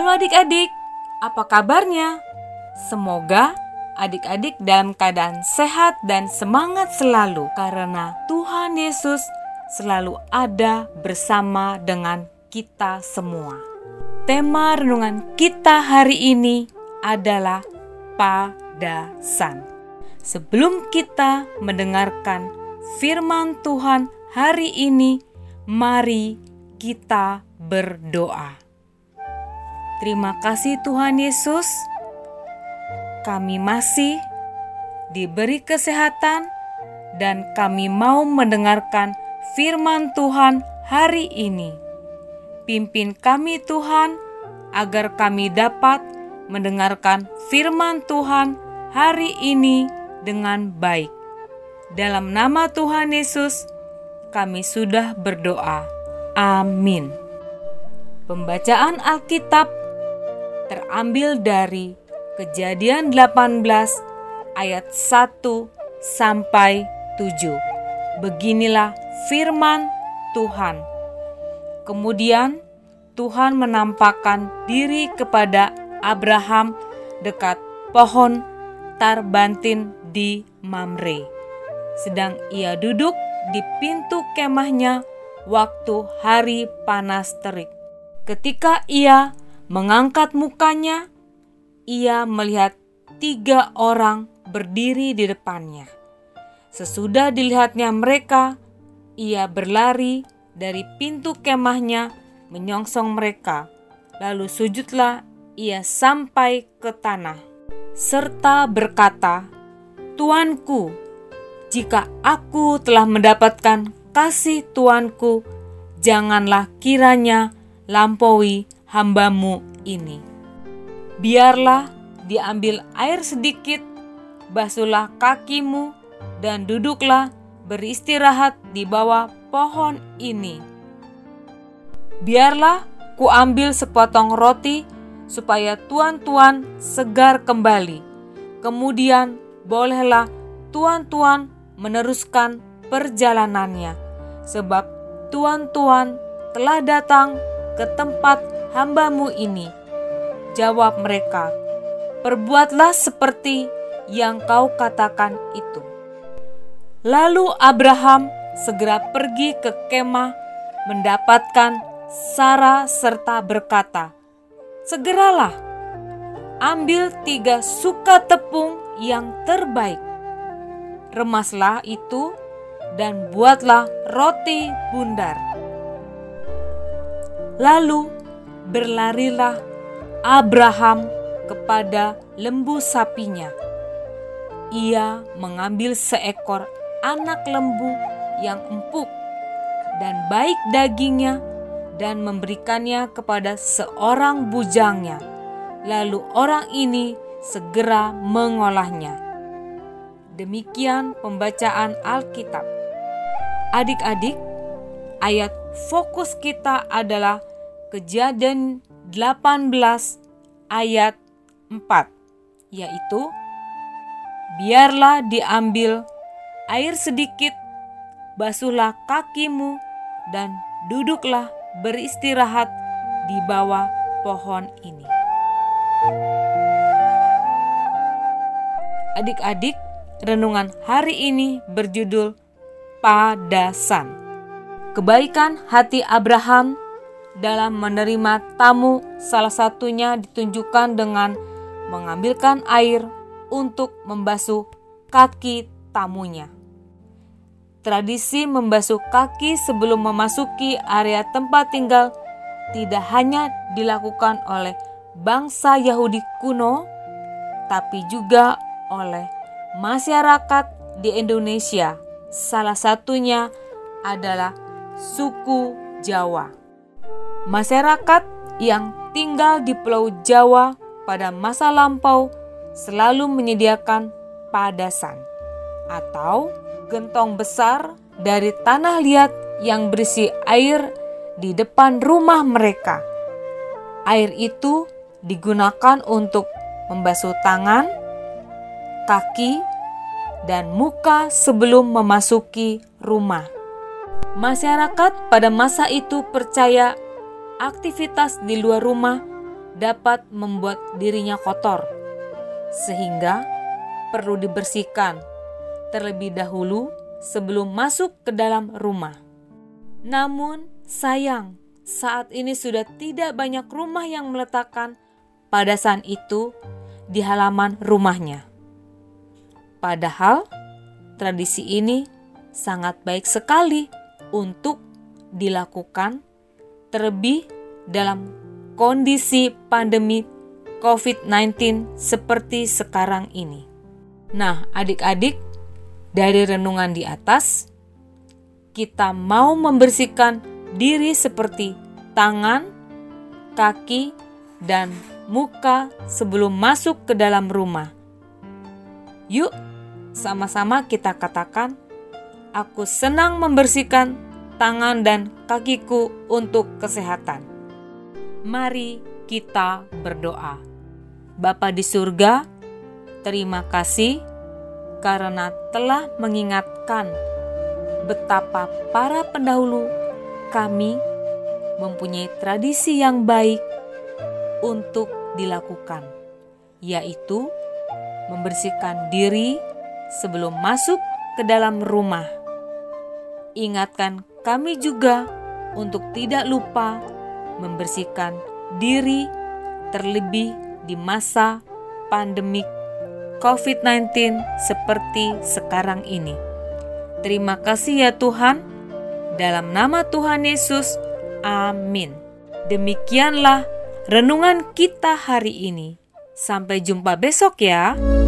Halo adik-adik, apa kabarnya? Semoga adik-adik dalam keadaan sehat dan semangat selalu karena Tuhan Yesus selalu ada bersama dengan kita semua. Tema renungan kita hari ini adalah Padasan. Sebelum kita mendengarkan firman Tuhan hari ini, mari kita berdoa. Terima kasih Tuhan Yesus, kami masih diberi kesehatan dan kami mau mendengarkan firman Tuhan hari ini. Pimpin kami Tuhan agar kami dapat mendengarkan firman Tuhan hari ini dengan baik. Dalam nama Tuhan Yesus, kami sudah berdoa. Amin. Pembacaan Alkitab terambil dari Kejadian 18 ayat 1 sampai 7. Beginilah firman Tuhan. Kemudian Tuhan menampakkan diri kepada Abraham dekat pohon tarbantin di Mamre. Sedang ia duduk di pintu kemahnya waktu hari panas terik. Ketika ia mengangkat mukanya, ia melihat 3 orang berdiri di depannya. Sesudah dilihatnya mereka, ia berlari dari pintu kemahnya menyongsong mereka. Lalu sujudlah ia sampai ke tanah, serta berkata, "Tuanku, jika aku telah mendapatkan kasih Tuanku, janganlah kiranya lampaui hambamu ini. Biarlah diambil air sedikit, basuhlah kakimu, dan duduklah beristirahat di bawah pohon ini. Biarlah kuambil sepotong roti, supaya tuan-tuan segar kembali. Kemudian bolehlah tuan-tuan meneruskan perjalanannya, sebab tuan-tuan telah datang ke tempat hambamu ini." Jawab mereka, "Perbuatlah seperti yang kau katakan itu." Lalu Abraham segera pergi ke kemah, mendapatkan Sara serta berkata, "Segeralah, ambil 3 suka tepung yang terbaik. Remaslah itu dan buatlah roti bundar." Lalu berlarilah Abraham kepada lembu sapinya. Ia mengambil seekor anak lembu yang empuk dan baik dagingnya dan memberikannya kepada seorang bujangnya. Lalu orang ini segera mengolahnya. Demikian pembacaan Alkitab. Adik-adik, ayat fokus kita adalah Kejadian 18 ayat 4, yaitu biarlah diambil air sedikit, basuhlah kakimu, dan duduklah beristirahat di bawah pohon ini. Adik-adik, renungan hari ini berjudul Padasan. Kebaikan hati Abraham dalam menerima tamu salah satunya ditunjukkan dengan mengambilkan air untuk membasuh kaki tamunya. Tradisi membasuh kaki sebelum memasuki area tempat tinggal tidak hanya dilakukan oleh bangsa Yahudi kuno, tapi juga oleh masyarakat di Indonesia. Salah satunya adalah suku Jawa. Masyarakat yang tinggal di Pulau Jawa pada masa lampau selalu menyediakan padasan atau gentong besar dari tanah liat yang berisi air di depan rumah mereka. Air itu digunakan untuk membasuh tangan, kaki, dan muka sebelum memasuki rumah. Masyarakat pada masa itu percaya aktivitas di luar rumah dapat membuat dirinya kotor, sehingga perlu dibersihkan terlebih dahulu sebelum masuk ke dalam rumah. Namun sayang, saat ini sudah tidak banyak rumah yang meletakkan padasan itu di halaman rumahnya. Padahal tradisi ini sangat baik sekali untuk dilakukan terlebih dalam kondisi pandemi COVID-19 seperti sekarang ini. Nah, adik-adik, dari renungan di atas, kita mau membersihkan diri seperti tangan, kaki, dan muka sebelum masuk ke dalam rumah. Yuk, sama-sama kita katakan, aku senang membersihkan tangan dan kakiku untuk kesehatan. Mari kita berdoa. Bapa di surga, terima kasih karena telah mengingatkan betapa para pendahulu kami mempunyai tradisi yang baik untuk dilakukan, yaitu membersihkan diri sebelum masuk ke dalam rumah. Ingatkan kami juga untuk tidak lupa membersihkan diri terlebih di masa pandemi COVID-19 seperti sekarang ini. Terima kasih ya Tuhan, dalam nama Tuhan Yesus, amin. Demikianlah renungan kita hari ini. Sampai jumpa besok ya.